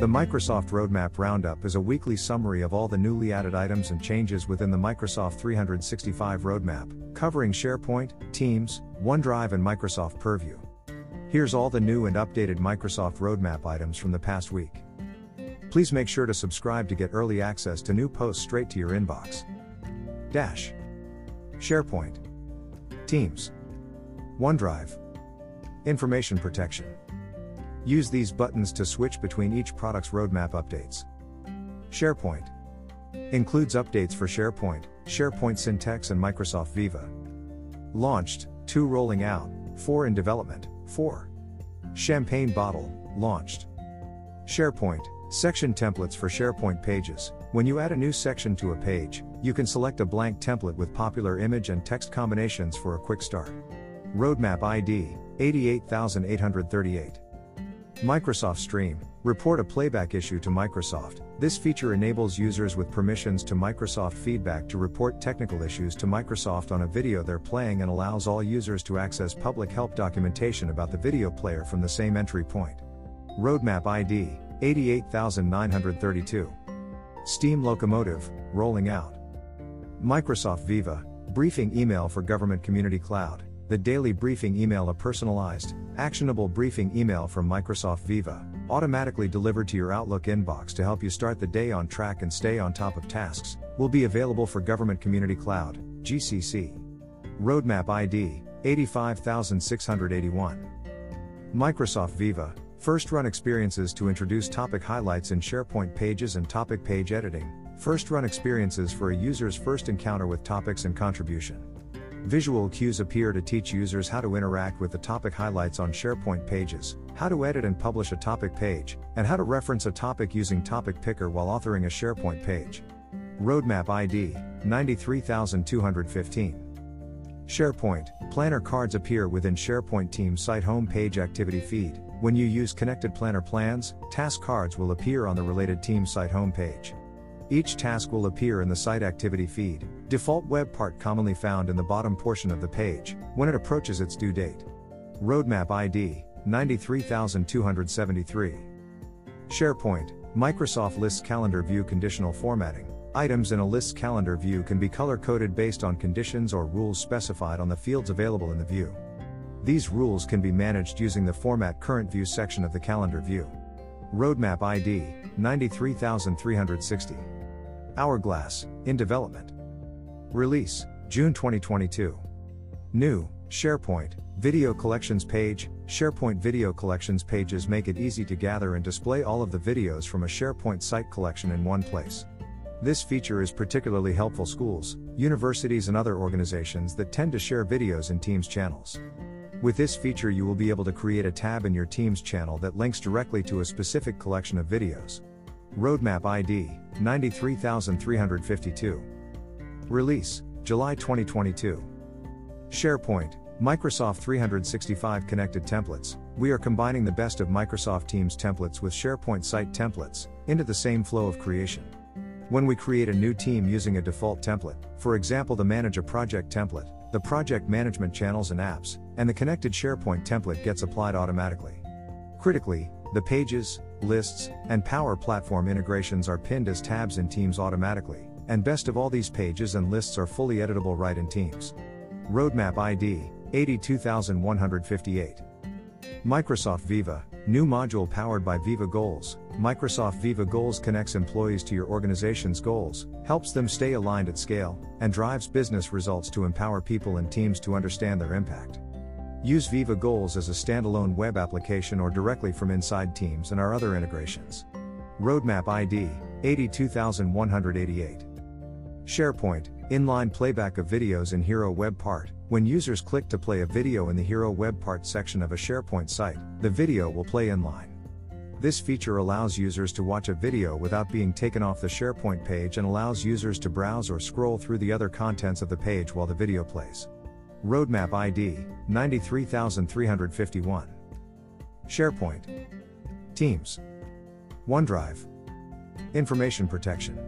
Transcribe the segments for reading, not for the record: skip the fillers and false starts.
The Microsoft Roadmap Roundup is a weekly summary of all the newly added items and changes within the Microsoft 365 Roadmap, covering SharePoint, Teams, OneDrive and Microsoft Purview. Here's all the new and updated Microsoft Roadmap items from the past week. Please make sure to subscribe to get early access to new posts straight to your inbox. SharePoint, Teams, OneDrive, Information Protection. Use these buttons to switch between each product's roadmap updates. SharePoint includes updates for SharePoint, SharePoint Syntex and Microsoft Viva. Launched, 2 rolling out, 4 in development, 4. Champagne bottle, launched. SharePoint, section templates for SharePoint pages. When you add a new section to a page, you can select a blank template with popular image and text combinations for a quick start. Roadmap ID, 88838. Microsoft Stream, report a playback issue to Microsoft. This feature enables users with permissions to Microsoft Feedback to report technical issues to Microsoft on a video they're playing and allows all users to access public help documentation about the video player from the same entry point. Roadmap ID, 88932. Steam Locomotive, rolling out. Microsoft Viva, briefing email for Government Community Cloud. The daily briefing email, a personalized, actionable briefing email from Microsoft Viva, automatically delivered to your Outlook inbox to help you start the day on track and stay on top of tasks, will be available for Government Community Cloud, GCC. Roadmap ID, 85681. Microsoft Viva, first run experiences to introduce topic highlights in SharePoint pages and topic page editing, first run experiences for a user's first encounter with topics and contribution. Visual cues appear to teach users how to interact with the topic highlights on SharePoint pages, how to edit and publish a topic page, and how to reference a topic using Topic Picker while authoring a SharePoint page. Roadmap ID, 93215. SharePoint, planner cards appear within SharePoint Team Site Home Page Activity Feed. When you use connected planner plans, task cards will appear on the related Team Site Home Page. Each task will appear in the Site Activity Feed, default web part commonly found in the bottom portion of the page, when it approaches its due date. Roadmap ID, 93273. SharePoint, Microsoft Lists Calendar View Conditional Formatting. Items in a Lists Calendar View can be color-coded based on conditions or rules specified on the fields available in the view. These rules can be managed using the Format Current View section of the Calendar View. Roadmap ID, 93360. Hourglass, in development. Release, June 2022. New, SharePoint, Video Collections Page. SharePoint Video Collections Pages make it easy to gather and display all of the videos from a SharePoint site collection in one place. This feature is particularly helpful schools, universities and other organizations that tend to share videos in Teams channels. With this feature you will be able to create a tab in your Teams channel that links directly to a specific collection of videos. Roadmap ID, 93352. Release, July 2022. SharePoint, Microsoft 365 Connected Templates. We are combining the best of Microsoft Teams templates with SharePoint site templates, into the same flow of creation. When we create a new team using a default template, for example the Manage a Project template, the project management channels and apps, and the connected SharePoint template gets applied automatically. Critically, the pages, lists, and Power Platform integrations are pinned as tabs in Teams automatically, and best of all these pages and lists are fully editable right in Teams. Roadmap ID, 82158. Microsoft Viva, new module powered by Viva Goals. Microsoft Viva Goals connects employees to your organization's goals, helps them stay aligned at scale, and drives business results to empower people and teams to understand their impact. Use Viva Goals as a standalone web application or directly from inside Teams and our other integrations. Roadmap ID, 82188. SharePoint, inline playback of videos in Hero Web Part. When users click to play a video in the Hero Web Part section of a SharePoint site, the video will play inline. This feature allows users to watch a video without being taken off the SharePoint page and allows users to browse or scroll through the other contents of the page while the video plays. Roadmap ID, 93351. SharePoint, Teams, OneDrive, Information Protection.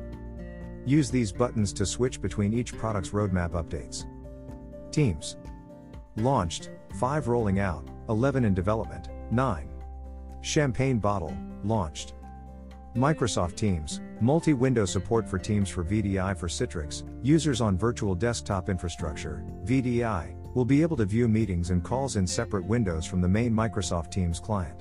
Use these buttons to switch between each product's roadmap updates. Teams. Launched, 5 rolling out, 11 in development, 9. Champagne bottle, launched. Microsoft Teams, multi-window support for Teams for VDI for Citrix, users on virtual desktop infrastructure, VDI, will be able to view meetings and calls in separate windows from the main Microsoft Teams client.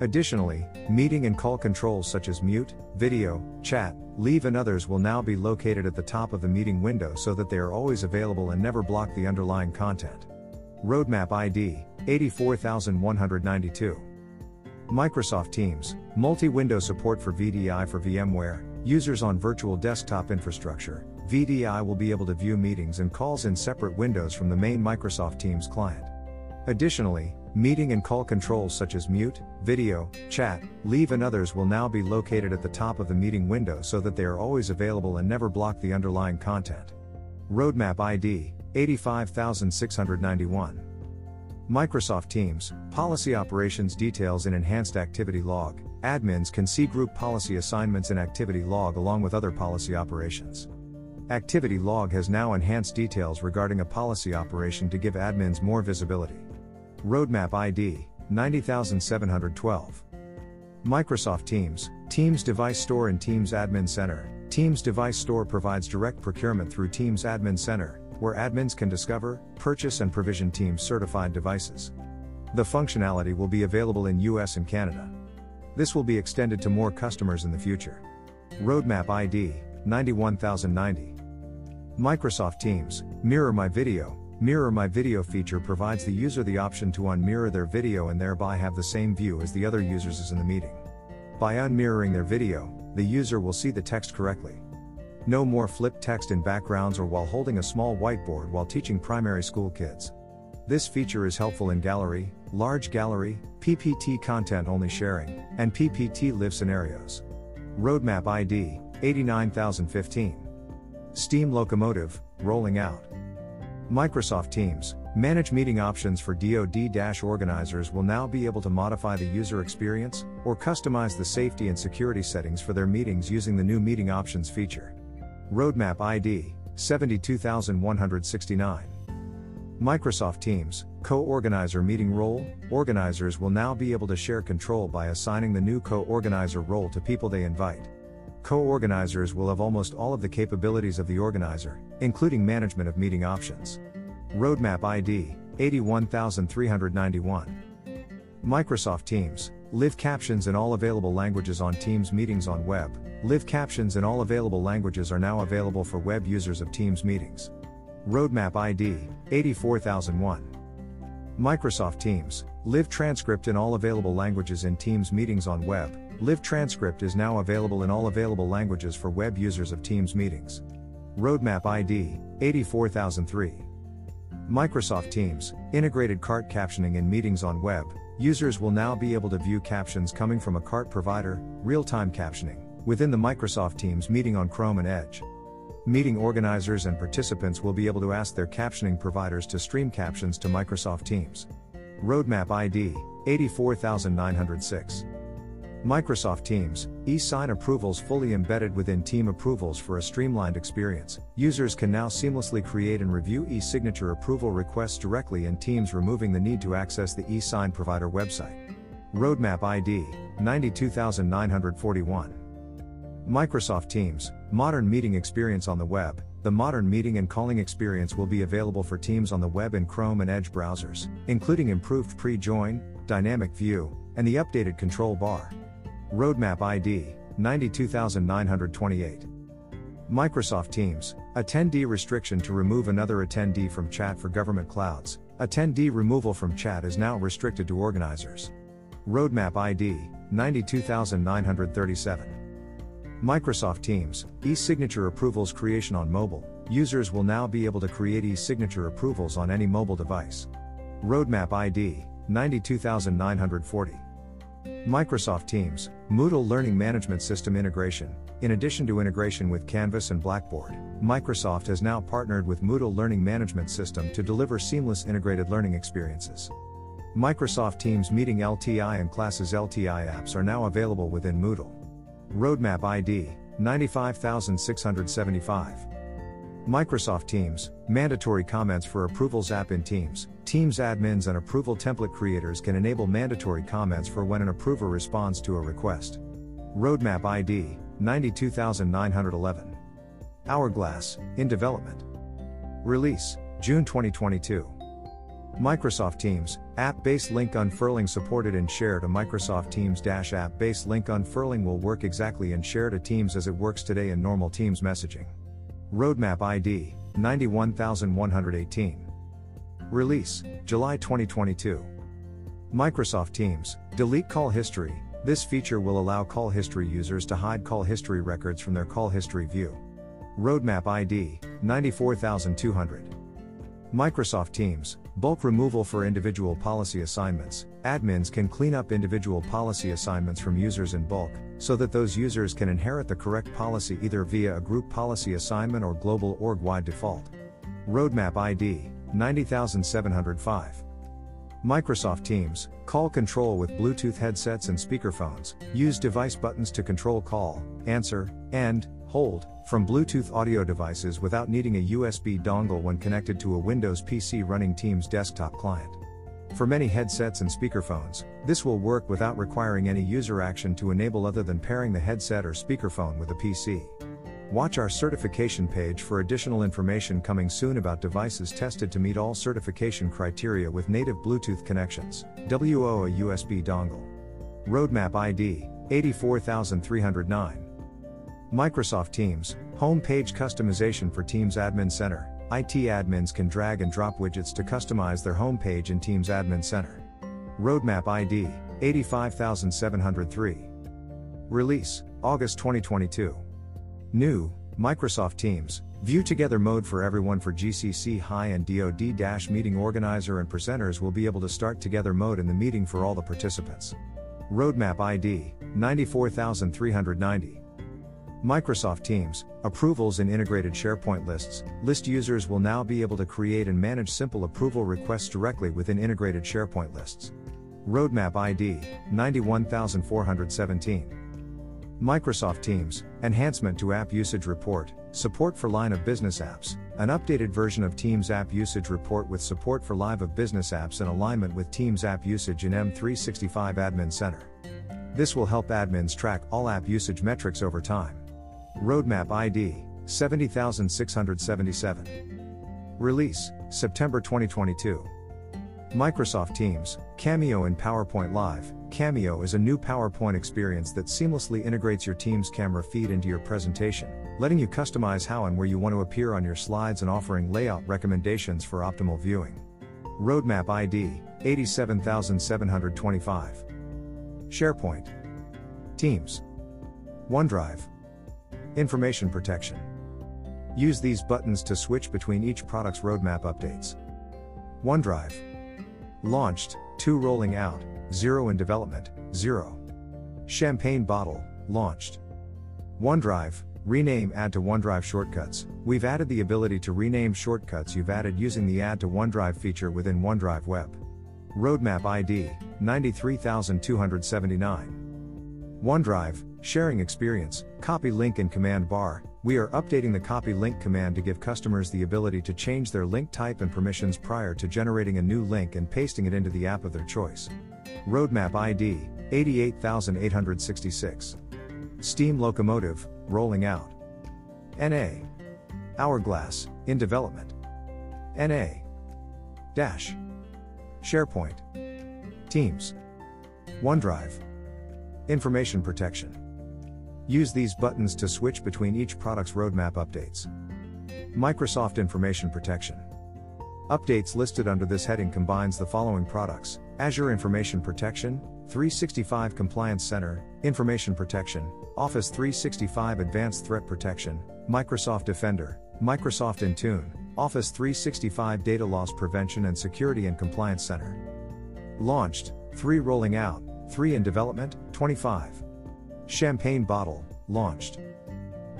Additionally, meeting and call controls such as mute, video, chat, leave and others will now be located at the top of the meeting window so that they are always available and never block the underlying content. Roadmap ID, 84192. Microsoft Teams, multi-window support for VDI for VMware, users on virtual desktop infrastructure, VDI will be able to view meetings and calls in separate windows from the main Microsoft Teams client. Additionally, meeting and call controls such as mute, video, chat, leave and others will now be located at the top of the meeting window so that they are always available and never block the underlying content. Roadmap ID, 85691. Microsoft Teams, policy operations details in enhanced activity log. Admins can see group policy assignments in activity log along with other policy operations. Activity log has now enhanced details regarding a policy operation to give admins more visibility. Roadmap ID, 90712. Microsoft Teams, Teams Device Store and Teams Admin Center. Teams Device Store provides direct procurement through Teams Admin Center, where admins can discover, purchase and provision Teams certified devices. The functionality will be available in US and Canada. This will be extended to more customers in the future. Roadmap ID, 91090. Microsoft Teams, Mirror My Video. Mirror My Video feature provides the user the option to unmirror their video and thereby have the same view as the other users in the meeting. By unmirroring their video, the user will see the text correctly. No more flipped text in backgrounds or while holding a small whiteboard while teaching primary school kids. This feature is helpful in gallery, large gallery, PPT content only sharing, and PPT live scenarios. Roadmap ID, 89015. Steam Locomotive, rolling out. Microsoft Teams, manage meeting options for DoD-organizers will now be able to modify the user experience, or customize the safety and security settings for their meetings using the new meeting options feature. Roadmap ID, 72169. Microsoft Teams, co-organizer meeting role, organizers will now be able to share control by assigning the new co-organizer role to people they invite. Co-organizers will have almost all of the capabilities of the organizer, including management of meeting options. Roadmap ID, 81391. Microsoft Teams, live captions in all available languages on Teams meetings on web. Live captions in all available languages are now available for web users of Teams meetings. Roadmap ID, 84001. Microsoft Teams, live transcript in all available languages in Teams meetings on web. Live transcript is now available in all available languages for web users of Teams meetings. Roadmap ID, 84003. Microsoft Teams, integrated CART captioning in meetings on web. Users will now be able to view captions coming from a CART provider, real-time captioning, within the Microsoft Teams meeting on Chrome and Edge. Meeting organizers and participants will be able to ask their captioning providers to stream captions to Microsoft Teams. Roadmap ID, 84906. Microsoft Teams, e-sign approvals fully embedded within team approvals for a streamlined experience. Users can now seamlessly create and review e-signature approval requests directly in Teams, removing the need to access the e-sign provider website. Roadmap ID, 92941. Microsoft Teams, modern meeting experience on the web. The modern meeting and calling experience will be available for Teams on the web in Chrome and Edge browsers, including improved pre-join, dynamic view, and the updated control bar. Roadmap ID, 92928. Microsoft Teams, attendee restriction to remove another attendee from chat for government clouds. Attendee removal from chat is now restricted to organizers. Roadmap ID, 92937. Microsoft Teams, e-signature approvals creation on mobile. Users will now be able to create e-signature approvals on any mobile device. Roadmap ID, 92940. Microsoft Teams, Moodle Learning Management System integration. In addition to integration with Canvas and Blackboard, Microsoft has now partnered with Moodle Learning Management System to deliver seamless integrated learning experiences. Microsoft Teams Meeting LTI and Classes LTI apps are now available within Moodle. Roadmap ID, 95675. Microsoft Teams, mandatory comments for approvals app in Teams. Teams admins and approval template creators can enable mandatory comments for when an approver responds to a request. Roadmap ID, 92911. Hourglass, in development. Release, June 2022. Microsoft Teams, app-based link unfurling supported in shared. A Microsoft Teams-app-based link unfurling will work exactly in shared a Teams as it works today in normal Teams messaging. Roadmap ID, 91118. Release, July 2022. Microsoft Teams, delete call history. This feature will allow call history users to hide call history records from their call history view. Roadmap ID, 94200. Microsoft Teams, bulk removal for individual policy assignments. Admins can clean up individual policy assignments from users in bulk, so that those users can inherit the correct policy either via a group policy assignment or global org-wide default. Roadmap ID, 90705. Microsoft Teams, call control with Bluetooth headsets and speakerphones. Use device buttons to control call, answer, and hold from Bluetooth audio devices without needing a USB dongle when connected to a Windows PC running Teams desktop client. For many headsets and speakerphones, this will work without requiring any user action to enable other than pairing the headset or speakerphone with a PC. Watch our certification page for additional information coming soon about devices tested to meet all certification criteria with native Bluetooth connections, WO a USB dongle. Roadmap ID, 84309. Microsoft Teams, home-page customization for Teams Admin Center. IT admins can drag and drop widgets to customize their home page in Teams Admin Center. Roadmap ID, 85703. Release, August 2022. New, Microsoft Teams, view together mode for everyone for GCC High and DoD. Meeting organizer and presenters will be able to start together mode in the meeting for all the participants. Roadmap ID, 94390. Microsoft Teams, approvals in integrated SharePoint lists. List users will now be able to create and manage simple approval requests directly within integrated SharePoint lists. Roadmap ID, 91417. Microsoft Teams, enhancement to app usage report, support for line of business apps. An updated version of Teams app usage report with support for line of business apps in alignment with Teams app usage in M365 Admin Center. This will help admins track all app usage metrics over time. Roadmap ID, 70677. Release, September 2022. Microsoft Teams, Cameo and PowerPoint Live. Cameo is a new PowerPoint experience that seamlessly integrates your Teams camera feed into your presentation, letting you customize how and where you want to appear on your slides and offering layout recommendations for optimal viewing. Roadmap ID, 87725. SharePoint, Teams, OneDrive, Information Protection. Use these buttons to switch between each product's roadmap updates. OneDrive, launched, 2 rolling out, 0 in development, 0. Champagne bottle, launched. OneDrive, rename. Add to OneDrive shortcuts. We've added the ability to rename shortcuts you've added using the Add to OneDrive feature within OneDrive Web. Roadmap ID, 93279. OneDrive, sharing experience. Copy link in command bar. We are updating the copy link command to give customers the ability to change their link type and permissions prior to generating a new link and pasting it into the app of their choice. Roadmap ID, 88866. Steam Locomotive, rolling out. NA. Hourglass, in development. NA. Dash. SharePoint, Teams, OneDrive, Information Protection. Use these buttons to switch between each product's roadmap updates. Microsoft Information Protection. Updates listed under this heading combines the following products: Azure Information Protection, 365 Compliance Center, Information Protection, Office 365 Advanced Threat Protection, Microsoft Defender, Microsoft Intune, Office 365 Data Loss Prevention and Security and Compliance Center. Launched, 3 rolling out, 3 in development, 25. Champagne bottle, launched.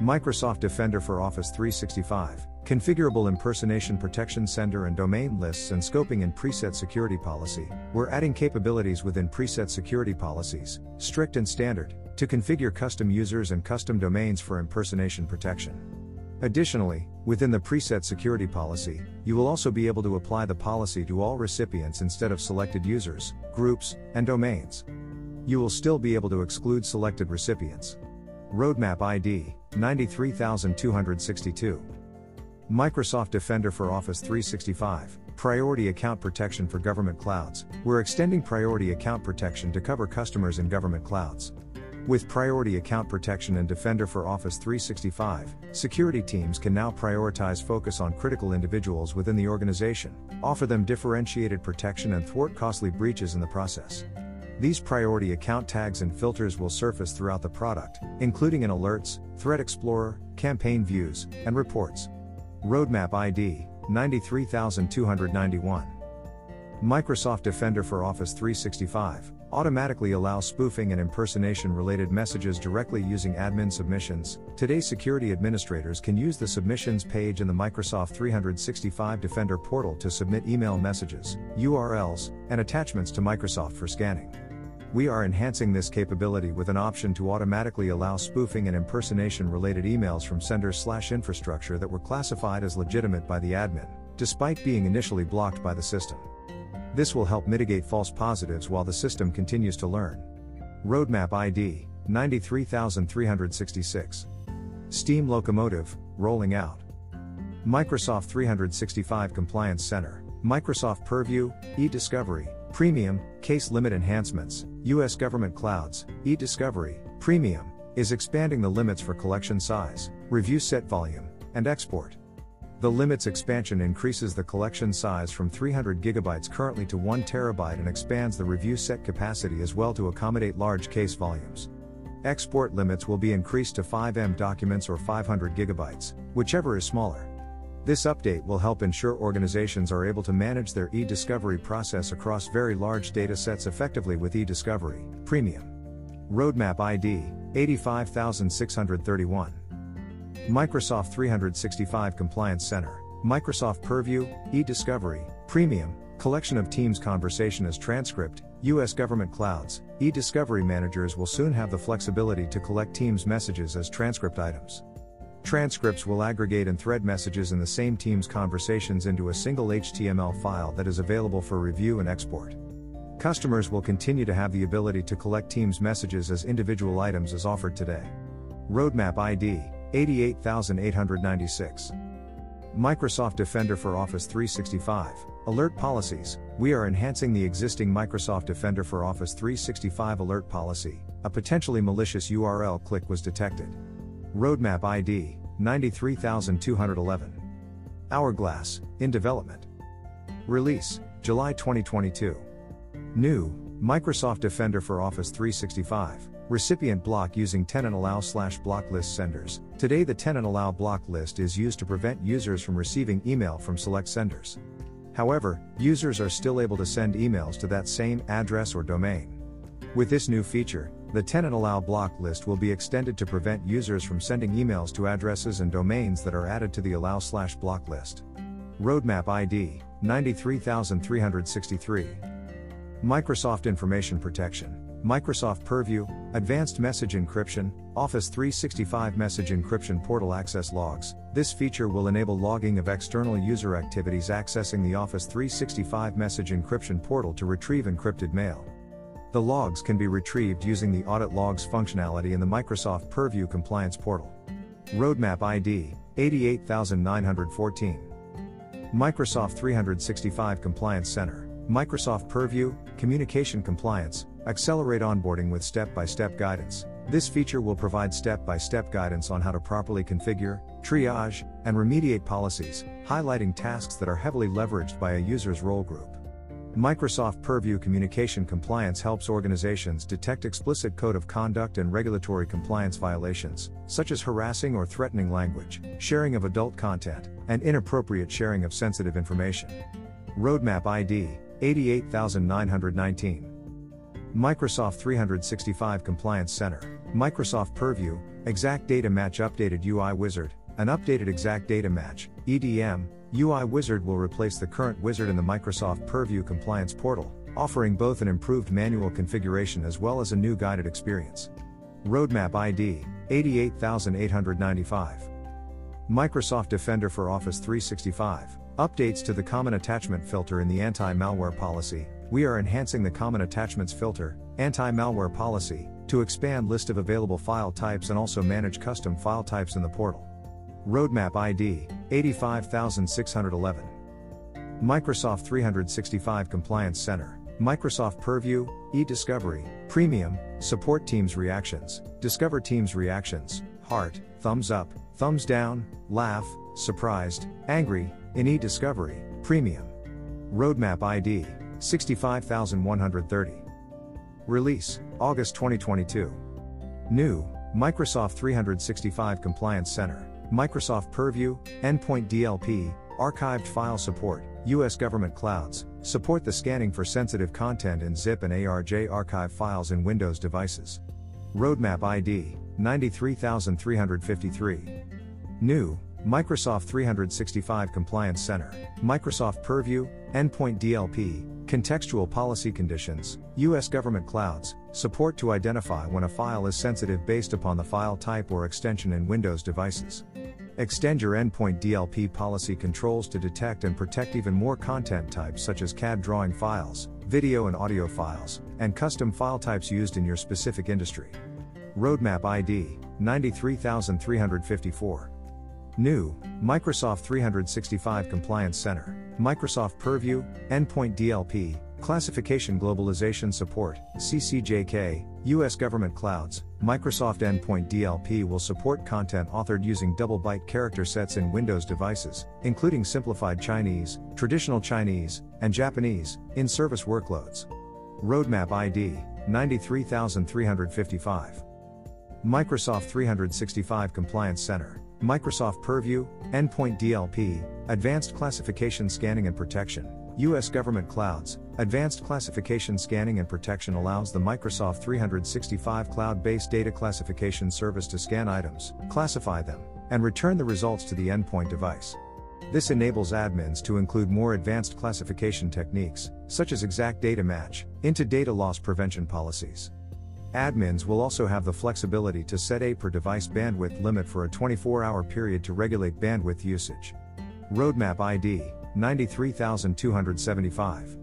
Microsoft Defender for Office 365, configurable impersonation protection center and domain lists and scoping in preset security policy. We're adding capabilities within preset security policies, strict and standard, to configure custom users and custom domains for impersonation protection. Additionally, within the preset security policy, you will also be able to apply the policy to all recipients instead of selected users, groups, and domains. you will still be able to exclude selected recipients. Roadmap ID, 93262. Microsoft Defender for Office 365, Priority Account Protection for Government Clouds. We're extending Priority Account Protection to cover customers in government clouds. With Priority Account Protection and Defender for Office 365, security teams can now prioritize focus on critical individuals within the organization, offer them differentiated protection and thwart costly breaches in the process. These priority account tags and filters will surface throughout the product, including in alerts, Threat Explorer, campaign views, and reports. Roadmap ID, 93291. Microsoft Defender for Office 365 automatically allows spoofing and impersonation related messages directly using admin submissions. Today, security administrators can use the submissions page in the Microsoft 365 Defender portal to submit email messages, URLs, and attachments to Microsoft for scanning. We are enhancing this capability with an option to automatically allow spoofing and impersonation related emails from senders/infrastructure that were classified as legitimate by the admin, despite being initially blocked by the system. This will help mitigate false positives while the system continues to learn. Roadmap ID, 93366. Steam Locomotive, rolling out. Microsoft 365 Compliance Center, Microsoft Purview, eDiscovery, Premium, Case Limit Enhancements, U.S. Government Clouds. eDiscovery Premium is expanding the limits for collection size, review set volume, and export. The limits expansion increases the collection size from 300 GB currently to 1 TB and expands the review set capacity as well to accommodate large case volumes. Export limits will be increased to 5M documents or 500 GB, whichever is smaller. This update will help ensure organizations are able to manage their eDiscovery process across very large data sets effectively with eDiscovery Premium. Roadmap ID, 85631. Microsoft 365 Compliance Center, Microsoft Purview, eDiscovery, Premium, Collection of Teams Conversation as Transcript, U.S. Government Clouds. eDiscovery managers will soon have the flexibility to collect Teams messages as transcript items. Transcripts will aggregate and thread messages in the same Teams conversations into a single HTML file that is available for review and export. Customers will continue to have the ability to collect Teams messages as individual items as offered today. Roadmap ID, 88896. Microsoft Defender for Office 365, Alert Policies. We are enhancing the existing Microsoft Defender for Office 365 Alert Policy. A potentially malicious URL click was detected. Roadmap ID, 93211. Hourglass, in development. Release, July 2022. New, Microsoft Defender for Office 365. Recipient block using Tenant Allow/Block List senders. Today, the Tenant Allow Block List is used to prevent users from receiving email from select senders. However, users are still able to send emails to that same address or domain. With this new feature, the Tenant Allow Block List will be extended to prevent users from sending emails to addresses and domains that are added to the Allow/Block List. Roadmap ID, 93363. Microsoft Information Protection, Microsoft Purview, Advanced Message Encryption, Office 365 Message Encryption Portal Access Logs. This feature will enable logging of external user activities accessing the Office 365 Message Encryption Portal to retrieve encrypted mail. The logs can be retrieved using the Audit Logs functionality in the Microsoft Purview Compliance Portal. Roadmap ID, 88914. Microsoft 365 Compliance Center, Microsoft Purview, Communication Compliance. Accelerate onboarding with step-by-step guidance. This feature will provide step-by-step guidance on how to properly configure, triage, and remediate policies, highlighting tasks that are heavily leveraged by a user's role group. Microsoft Purview Communication Compliance helps organizations detect explicit code of conduct and regulatory compliance violations, such as harassing or threatening language, sharing of adult content, and inappropriate sharing of sensitive information. Roadmap ID, 88919. Microsoft 365 Compliance Center, Microsoft Purview, Exact Data Match Updated UI Wizard. An updated Exact Data Match, EDM, UI Wizard will replace the current wizard in the Microsoft Purview Compliance Portal, offering both an improved manual configuration as well as a new guided experience. Roadmap ID, 88895. Microsoft Defender for Office 365, updates to the Common Attachment Filter in the Anti-Malware Policy. we are enhancing the Common Attachments Filter, Anti-Malware Policy, to expand list of available file types and also manage custom file types in the portal. Roadmap ID, 85611. Microsoft 365 Compliance Center, Microsoft Purview, eDiscovery, Premium, Support Teams Reactions, Discover Teams Reactions, Heart, Thumbs Up, Thumbs Down, Laugh, Surprised, Angry, in eDiscovery, Premium. Roadmap ID, 65130. Release, August 2022. New, Microsoft 365 Compliance Center, Microsoft Purview, Endpoint DLP, Archived File Support, U.S. Government Clouds, support the scanning for sensitive content in ZIP and ARJ archive files in Windows devices. Roadmap ID, 93353. New, Microsoft 365 Compliance Center, Microsoft Purview, Endpoint DLP, Contextual Policy Conditions, U.S. Government Clouds, support to identify when a file is sensitive based upon the file type or extension in Windows devices. Extend your Endpoint DLP policy controls to detect and protect even more content types such as CAD drawing files, video and audio files, and custom file types used in your specific industry. Roadmap ID, 93354. New, Microsoft 365 Compliance Center, Microsoft Purview, Endpoint DLP, Classification Globalization Support, CCJK, U.S. Government Clouds, Microsoft Endpoint DLP will support content authored using double-byte character sets in Windows devices, including simplified Chinese, traditional Chinese, and Japanese, in-service workloads. Roadmap ID, 93355. Microsoft 365 Compliance Center, Microsoft Purview, Endpoint DLP, Advanced Classification Scanning and Protection, U.S. Government Clouds. Advanced Classification Scanning and Protection allows the Microsoft 365 cloud-based data classification service to scan items, classify them, and return the results to the endpoint device. This enables admins to include more advanced classification techniques, such as Exact Data Match, into data loss prevention policies. Admins will also have the flexibility to set a per-device bandwidth limit for a 24-hour period to regulate bandwidth usage. Roadmap ID, 93275.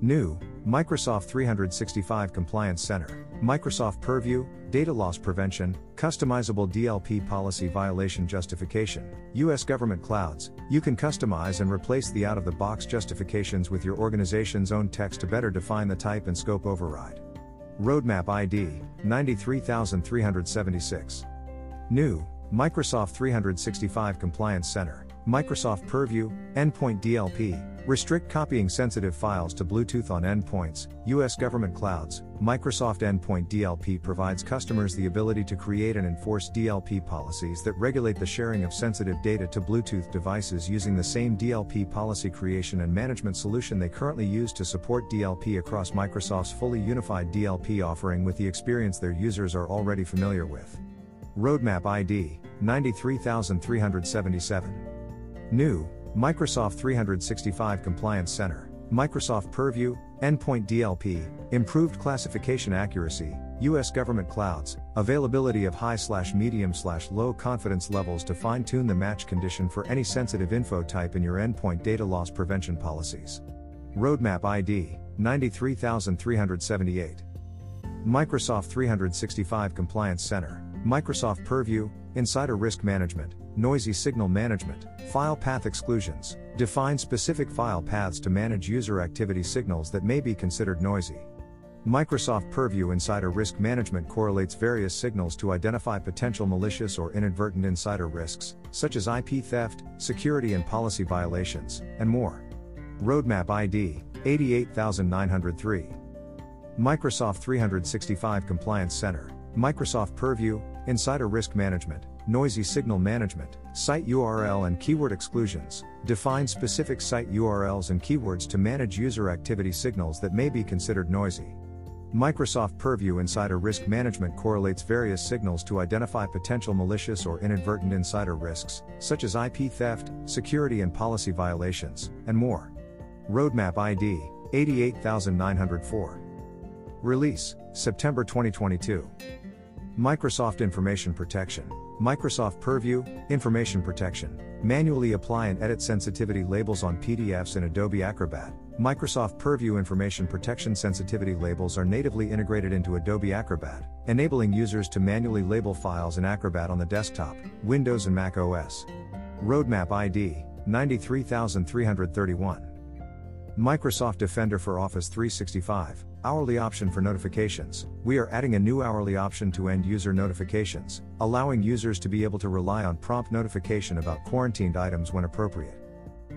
New, Microsoft 365 Compliance Center, Microsoft Purview, Data Loss Prevention, Customizable DLP Policy Violation Justification, U.S. Government Clouds. You can customize and replace the out-of-the-box justifications with your organization's own text to better define the type and scope override. Roadmap ID, 93376. New, Microsoft 365 Compliance Center, Microsoft Purview, Endpoint DLP, restrict copying sensitive files to Bluetooth on endpoints, U.S. Government Clouds. Microsoft Endpoint DLP provides customers the ability to create and enforce DLP policies that regulate the sharing of sensitive data to Bluetooth devices using the same DLP policy creation and management solution they currently use to support DLP across Microsoft's fully unified DLP offering with the experience their users are already familiar with. Roadmap ID, 93377. New, Microsoft 365 Compliance Center, Microsoft Purview, Endpoint DLP, Improved Classification Accuracy, U.S. Government Clouds, availability of high/medium/low confidence levels to fine-tune the match condition for any sensitive info type in your endpoint data loss prevention policies. Roadmap ID, 93378. Microsoft 365 Compliance Center, Microsoft Purview, Insider Risk Management, Noisy Signal Management, File Path Exclusions, define specific file paths to manage user activity signals that may be considered noisy. Microsoft Purview Insider Risk Management correlates various signals to identify potential malicious or inadvertent insider risks, such as IP theft, security and policy violations, and more. Roadmap ID, 88903. Microsoft 365 Compliance Center, Microsoft Purview, Insider Risk Management, Noisy Signal Management, Site URL and Keyword Exclusions, define specific site URLs and keywords to manage user activity signals that may be considered noisy. Microsoft Purview Insider Risk Management correlates various signals to identify potential malicious or inadvertent insider risks, such as IP theft, security and policy violations, and more. Roadmap ID, 88904. Release, September 2022. Microsoft Information Protection, Microsoft Purview, Information Protection, manually apply and edit sensitivity labels on PDFs in Adobe Acrobat. Microsoft Purview Information Protection sensitivity labels are natively integrated into Adobe Acrobat, enabling users to manually label files in Acrobat on the desktop, Windows and Mac OS. Roadmap ID 93331. Microsoft Defender for Office 365, hourly option for notifications. We are adding a new hourly option to end-user notifications, allowing users to be able to rely on prompt notification about quarantined items when appropriate.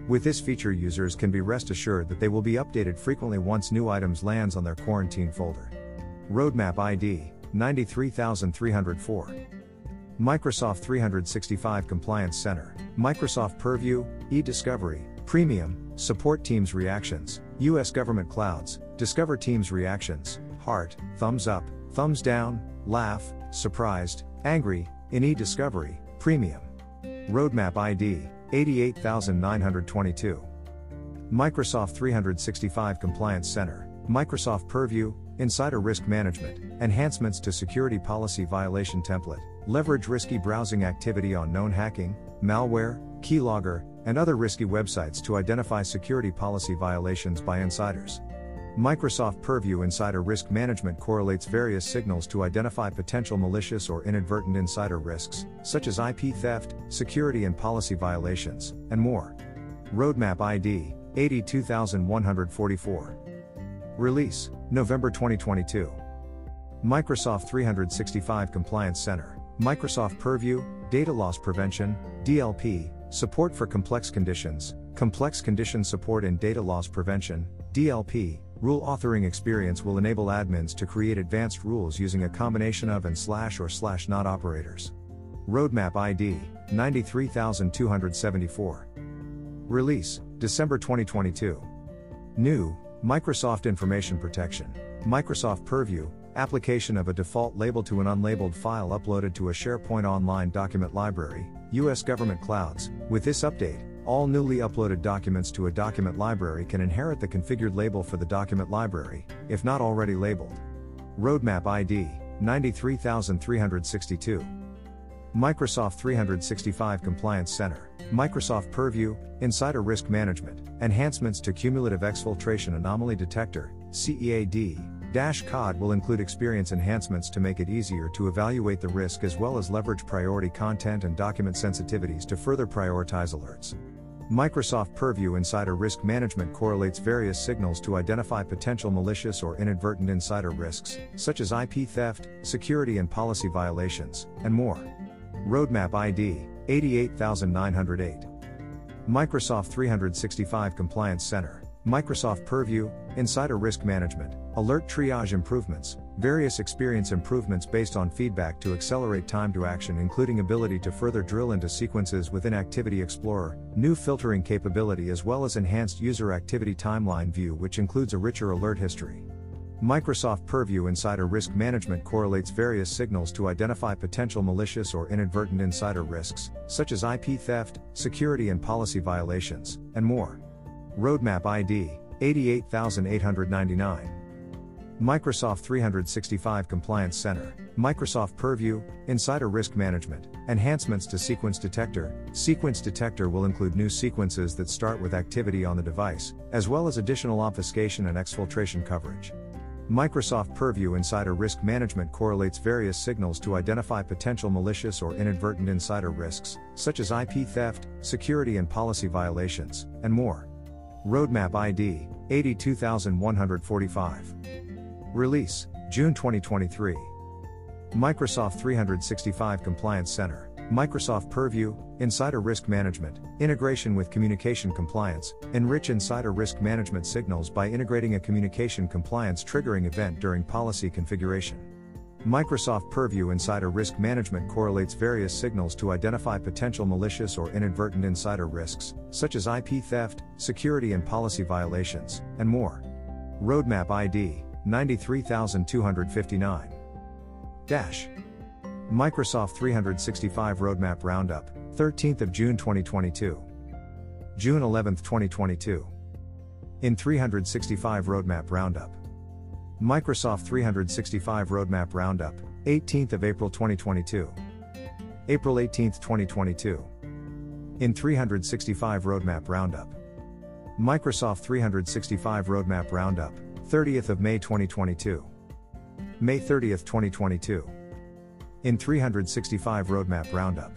With this feature, users can be rest assured that they will be updated frequently once new items lands on their quarantine folder. Roadmap ID 93304. Microsoft 365 Compliance Center, Microsoft Purview, eDiscovery, Premium, Support Teams Reactions, US Government Clouds, Discover Teams Reactions, Heart, Thumbs Up, Thumbs Down, Laugh, Surprised, Angry, in eDiscovery, Premium. Roadmap ID 88922. Microsoft 365 Compliance Center, Microsoft Purview, Insider Risk Management, Enhancements to Security Policy Violation Template, Leverage Risky Browsing Activity on Known Hacking, Malware, Keylogger, and other risky websites to identify security policy violations by insiders. Microsoft Purview Insider Risk Management correlates various signals to identify potential malicious or inadvertent insider risks, such as IP theft, security and policy violations, and more. Roadmap ID 82144. Release, November 2022. Microsoft 365 Compliance Center, Microsoft Purview, Data Loss Prevention, DLP, Support for Complex Conditions, Complex Condition Support and Data Loss Prevention, DLP, Rule Authoring Experience will enable admins to create advanced rules using a combination of and slash or slash not operators. Roadmap ID 93274. Release, December 2022. New, Microsoft Information Protection, Microsoft Purview, application of a default label to an unlabeled file uploaded to a SharePoint Online document library, US Government Clouds. With this update, all newly uploaded documents to a document library can inherit the configured label for the document library, if not already labeled. Roadmap ID 93362. Microsoft 365 Compliance Center, Microsoft Purview, Insider Risk Management, Enhancements to Cumulative Exfiltration Anomaly Detector, CEAD. -COD will include experience enhancements to make it easier to evaluate the risk as well as leverage priority content and document sensitivities to further prioritize alerts. Microsoft Purview Insider Risk Management correlates various signals to identify potential malicious or inadvertent insider risks, such as IP theft, security and policy violations, and more. Roadmap ID 88908. Microsoft 365 Compliance Center, Microsoft Purview, Insider Risk Management, Alert Triage Improvements, various experience improvements based on feedback to accelerate time to action, including ability to further drill into sequences within Activity Explorer, new filtering capability as well as enhanced user activity timeline view which includes a richer alert history. Microsoft Purview Insider Risk Management correlates various signals to identify potential malicious or inadvertent insider risks, such as IP theft, security and policy violations, and more. Roadmap ID 88899. Microsoft 365 Compliance Center, Microsoft Purview, Insider Risk Management, Enhancements to Sequence Detector. Sequence Detector will include new sequences that start with activity on the device, as well as additional obfuscation and exfiltration coverage. Microsoft Purview Insider Risk Management correlates various signals to identify potential malicious or inadvertent insider risks, such as IP theft, security and policy violations, and more. Roadmap ID 82145. Release, June 2023. Microsoft 365 Compliance Center, Microsoft Purview, Insider Risk Management, Integration with Communication Compliance. Enrich insider risk management signals by integrating a communication compliance triggering event during policy configuration. Microsoft Purview Insider Risk Management correlates various signals to identify potential malicious or inadvertent insider risks, such as IP theft, security and policy violations, and more. Roadmap ID 93259. Microsoft 365 Roadmap Roundup, 13th of June 2022. June 11, 2022. In 365 Roadmap Roundup. Microsoft 365 Roadmap Roundup, 18th of April 2022. April 18, 2022. In 365 Roadmap Roundup. Microsoft 365 Roadmap Roundup, 30th of May 2022. May 30th, 2022. In 365 Roadmap Roundup.